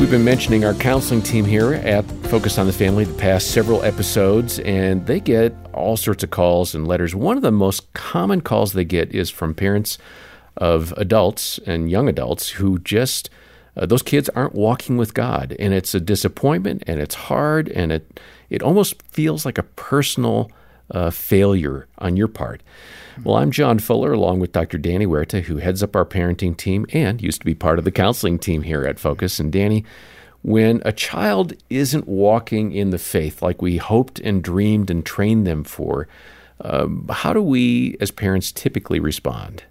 We've been mentioning our counseling team here at Focus on the Family the past several episodes, and they get all sorts of calls and letters. One of the most common calls they get is from parents of adults and young adults who just, those kids aren't walking with God, and it's a disappointment, and it's hard, and it almost feels like a personal failure on your part. Well, I'm John Fuller, along with Dr. Danny Huerta, who heads up our parenting team and used to be part of the counseling team here at Focus. And Danny, when a child isn't walking in the faith like we hoped and dreamed and trained them for, how do we as parents typically respond?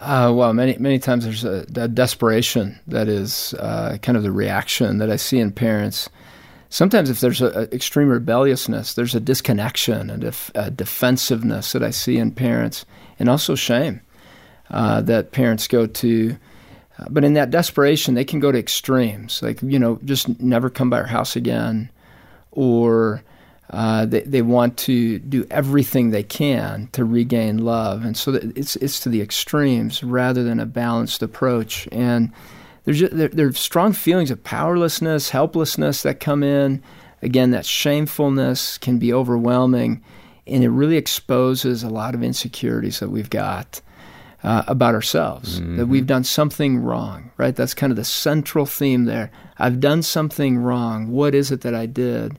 Well, many times there's a desperation that is kind of the reaction that I see in parents. Sometimes if there's an extreme rebelliousness, there's a disconnection and a defensiveness that I see in parents, and also shame that parents go to. But in that desperation, they can go to extremes, like, just never come by our house again, or they want to do everything they can to regain love. And so it's to the extremes rather than a balanced approach. And there are strong feelings of powerlessness, helplessness that come in. Again, that shamefulness can be overwhelming, and it really exposes a lot of insecurities that we've got about ourselves, mm-hmm. that we've done something wrong, right? That's kind of the central theme there. I've done something wrong. What is it that I did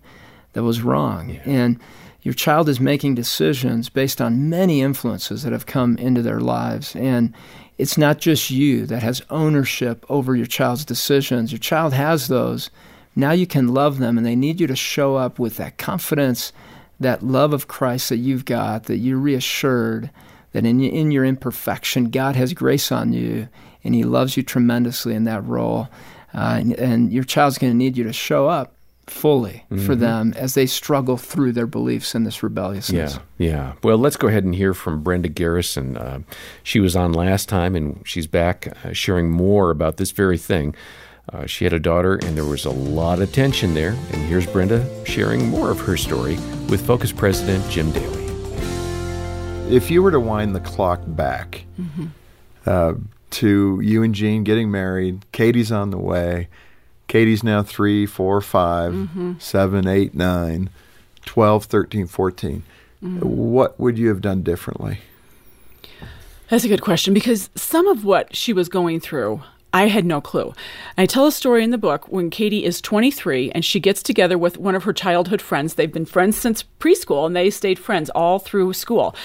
that was wrong? Yeah. And your child is making decisions based on many influences that have come into their lives, and it's not just you that has ownership over your child's decisions. Your child has those. Now you can love them, and they need you to show up with that confidence, that love of Christ that you've got, that you're reassured that in your imperfection, God has grace on you, and He loves you tremendously in that role. And your child's going to need you to show up fully mm-hmm. for them as they struggle through their beliefs in this rebelliousness. Yeah. Well, let's go ahead and hear from Brenda Garrison. She was on last time, and she's back sharing more about this very thing. She had a daughter, and there was a lot of tension there. And here's Brenda sharing more of her story with Focus President Jim Daly. If you were to wind the clock back mm-hmm. To you and Jean getting married, Katie's on the way, Katie's now 3, 4, 5, mm-hmm. 7, 8, 9, 12, 13, 14. Mm-hmm. What would you have done differently? That's a good question, because some of what she was going through, I had no clue. I tell a story in the book when Katie is 23 and she gets together with one of her childhood friends. They've been friends since preschool, and they stayed friends all through school.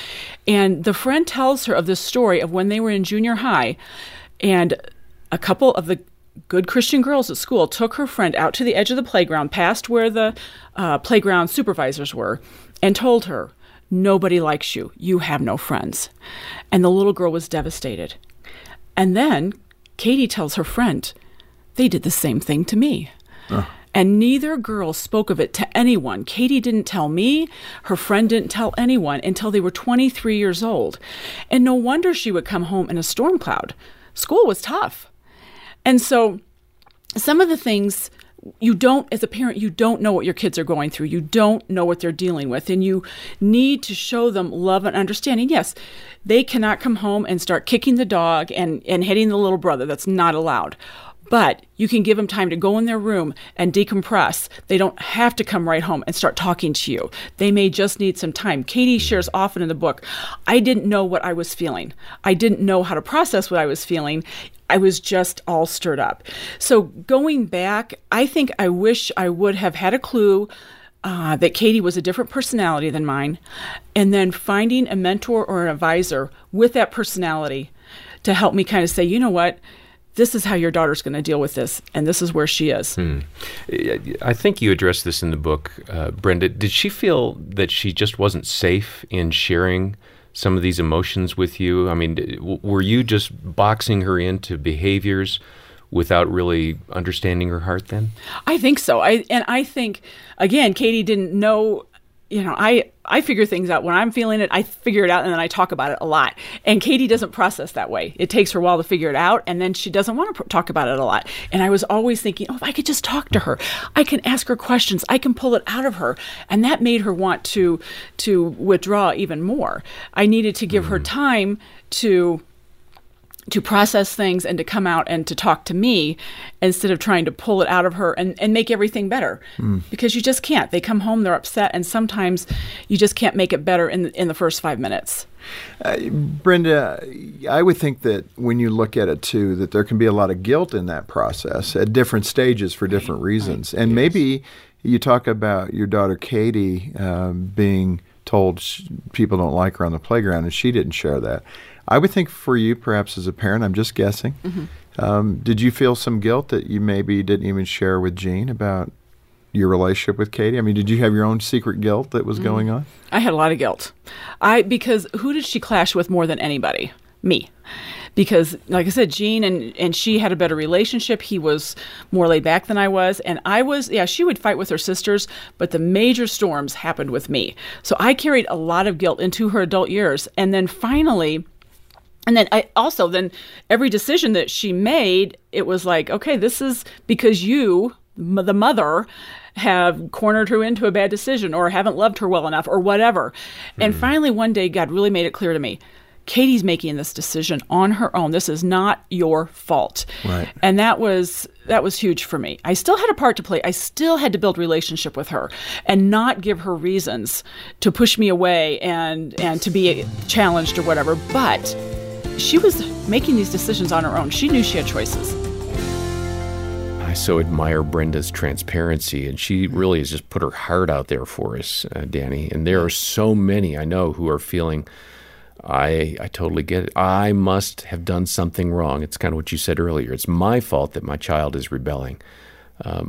And the friend tells her of this story of when they were in junior high, and a couple of the good Christian girls at school took her friend out to the edge of the playground, past where the playground supervisors were, and told her, "Nobody likes you. You have no friends." And the little girl was devastated. And then Katie tells her friend, "They did the same thing to me." And neither girl spoke of it to anyone. Katie didn't tell me. Her friend didn't tell anyone until they were 23 years old. And no wonder she would come home in a storm cloud. School was tough. And so some of the things you don't, as a parent, you don't know what your kids are going through. You don't know what they're dealing with. And you need to show them love and understanding. Yes, they cannot come home and start kicking the dog and hitting the little brother. That's not allowed. But you can give them time to go in their room and decompress. They don't have to come right home and start talking to you. They may just need some time. Katie shares often in the book, "I didn't know what I was feeling. I didn't know how to process what I was feeling. I was just all stirred up." So going back, I think I wish I would have had a clue that Katie was a different personality than mine, and then finding a mentor or an advisor with that personality to help me kind of say, you know what? This is how your daughter's going to deal with this, and this is where she is. I think you addressed this in the book, Brenda. Did she feel that she just wasn't safe in sharing some of these emotions with you? I mean, were you just boxing her into behaviors without really understanding her heart then? I think so. I think, again, Katie didn't know. I figure things out. When I'm feeling it, I figure it out, and then I talk about it a lot. And Katie doesn't process that way. It takes her a while to figure it out, and then she doesn't want to talk about it a lot. And I was always thinking, if I could just talk to her, I can ask her questions, I can pull it out of her. And that made her want to withdraw even more. I needed to give her time to to process things and to come out and to talk to me instead of trying to pull it out of her and make everything better. Mm. Because you just can't. They come home, they're upset, and sometimes you just can't make it better in the first 5 minutes. Brenda, I would think that when you look at it, too, that there can be a lot of guilt in that process at different stages for different reasons. And yes. Maybe you talk about your daughter Katie being told people don't like her on the playground, and she didn't share that. I would think for you, perhaps as a parent, I'm just guessing, did you feel some guilt that you maybe didn't even share with Jean about your relationship with Katie? I mean, did you have your own secret guilt that was going on? I had a lot of guilt. Because who did she clash with more than anybody? Me. Because, like I said, Jean and she had a better relationship. He was more laid back than I was. And I was, she would fight with her sisters, but the major storms happened with me. So I carried a lot of guilt into her adult years. And then finally... And then I also, then every decision that she made, it was like, okay, this is because you, the mother, have cornered her into a bad decision or haven't loved her well enough or whatever. And finally, one day, God really made it clear to me, Katie's making this decision on her own. This is not your fault. Right. And that was huge for me. I still had a part to play. I still had to build relationship with her and not give her reasons to push me away and to be challenged or whatever. But... she was making these decisions on her own. She knew she had choices. I so admire Brenda's transparency, and she really has just put her heart out there for us, Danny. And there are so many I know who are feeling, I totally get it. I must have done something wrong. It's kind of what you said earlier. It's my fault that my child is rebelling.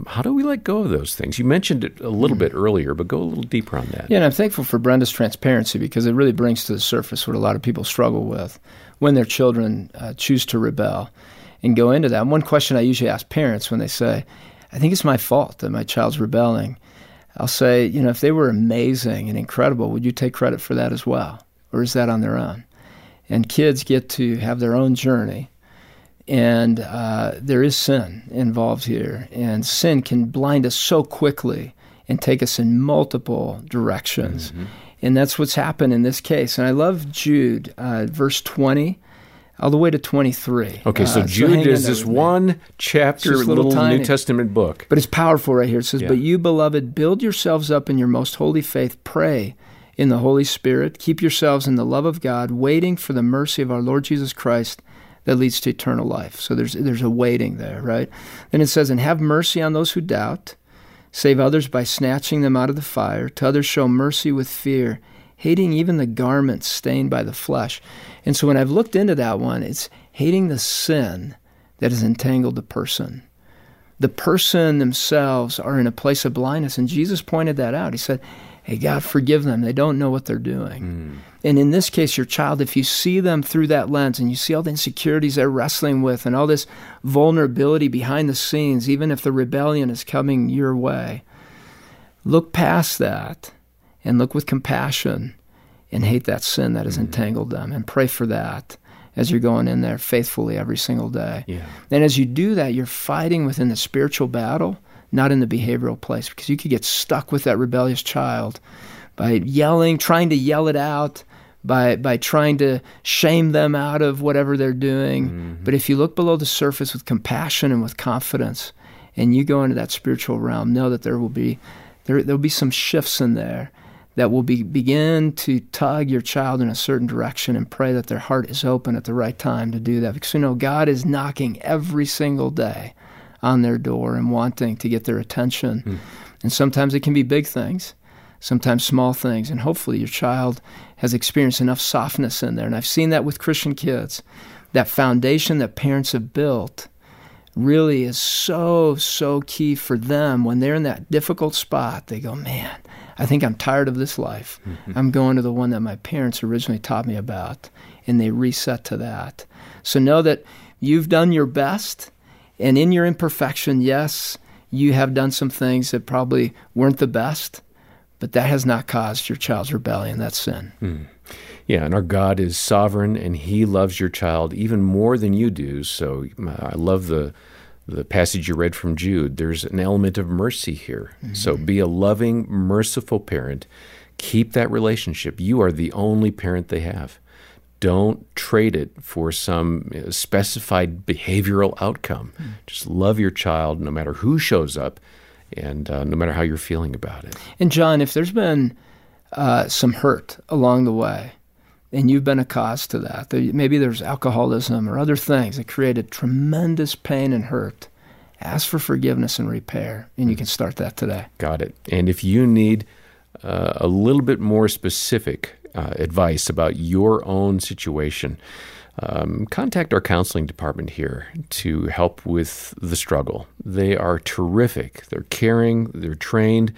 How do we let go of those things? You mentioned it a little bit earlier, but go a little deeper on that. Yeah, and I'm thankful for Brenda's transparency because it really brings to the surface what a lot of people struggle with when their children choose to rebel and go into that. And one question I usually ask parents when they say, I think it's my fault that my child's rebelling, I'll say, if they were amazing and incredible, would you take credit for that as well? Or is that on their own? And kids get to have their own journey. And there is sin involved here. And sin can blind us so quickly and take us in multiple directions. Mm-hmm. And that's what's happened in this case. And I love Jude, verse 20 all the way to 23. Okay, so Jude is this one chapter, little New Testament book. But it's powerful right here. It says, But you, beloved, build yourselves up in your most holy faith. Pray in the Holy Spirit. Keep yourselves in the love of God, waiting for the mercy of our Lord Jesus Christ that leads to eternal life. So there's a waiting there, right? Then it says, and have mercy on those who doubt. Save others by snatching them out of the fire. To others show mercy with fear, hating even the garments stained by the flesh. And so when I've looked into that one, it's hating the sin that has entangled the person. The person themselves are in a place of blindness, and Jesus pointed that out. He said, hey, God, forgive them. They don't know what they're doing. Mm. And in this case, your child, if you see them through that lens and you see all the insecurities they're wrestling with and all this vulnerability behind the scenes, even if the rebellion is coming your way, look past that and look with compassion and hate that sin that has entangled them and pray for that as you're going in there faithfully every single day. Yeah. And as you do that, you're fighting within the spiritual battle, not in the behavioral place, because you could get stuck with that rebellious child by yelling, trying to yell it out, by trying to shame them out of whatever they're doing. Mm-hmm. But if you look below the surface with compassion and with confidence, and you go into that spiritual realm, know that there will be some shifts in there that will begin to tug your child in a certain direction, and pray that their heart is open at the right time to do that. Because God is knocking every single day on their door and wanting to get their attention. Mm. And sometimes it can be big things, sometimes small things, and hopefully your child has experienced enough softness in there. And I've seen that with Christian kids. That foundation that parents have built really is so, so key for them. When they're in that difficult spot, they go, man, I think I'm tired of this life. Mm-hmm. I'm going to the one that my parents originally taught me about, and they reset to that. So know that you've done your best. And in your imperfection, yes, you have done some things that probably weren't the best, but that has not caused your child's rebellion, that sin. Mm. Yeah, and our God is sovereign, and He loves your child even more than you do. So I love the passage you read from Jude. There's an element of mercy here. Mm-hmm. So be a loving, merciful parent. Keep that relationship. You are the only parent they have. Don't trade it for some specified behavioral outcome. Mm. Just love your child no matter who shows up and no matter how you're feeling about it. And John, if there's been some hurt along the way and you've been a cause to that, maybe there's alcoholism or other things that created tremendous pain and hurt, ask for forgiveness and repair, and you can start that today. Got it. And if you need a little bit more specific advice about your own situation, contact our counseling department here to help with the struggle. They are terrific. They're caring. They're trained.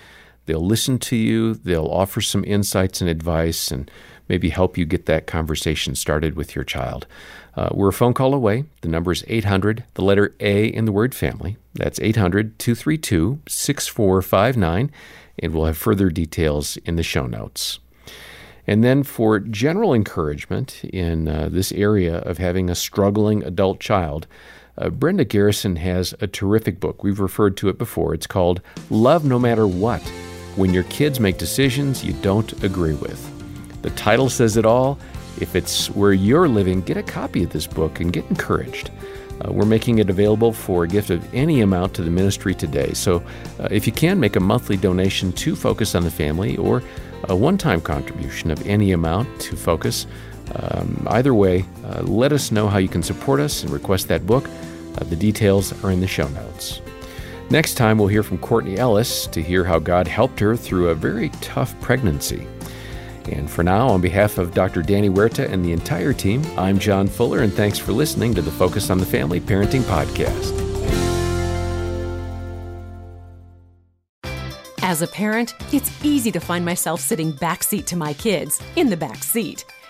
They'll listen to you. They'll offer some insights and advice and maybe help you get that conversation started with your child. We're a phone call away. The number is 800, the letter A in the word family. That's 800-232-6459, and we'll have further details in the show notes. And then for general encouragement in this area of having a struggling adult child, Brenda Garrison has a terrific book. We've referred to it before. It's called Love No Matter What, When Your Kids Make Decisions You Don't Agree With. The title says it all. If it's where you're living, get a copy of this book and get encouraged. We're making it available for a gift of any amount to the ministry today. So if you can, make a monthly donation to Focus on the Family or a one-time contribution of any amount to Focus. Either way, let us know how you can support us and request that book. The details are in the show notes. Next time, we'll hear from Courtney Ellis to hear how God helped her through a very tough pregnancy. And for now, on behalf of Dr. Danny Huerta and the entire team, I'm John Fuller, and thanks for listening to the Focus on the Family Parenting Podcast. As a parent, it's easy to find myself sitting backseat to my kids, in the backseat.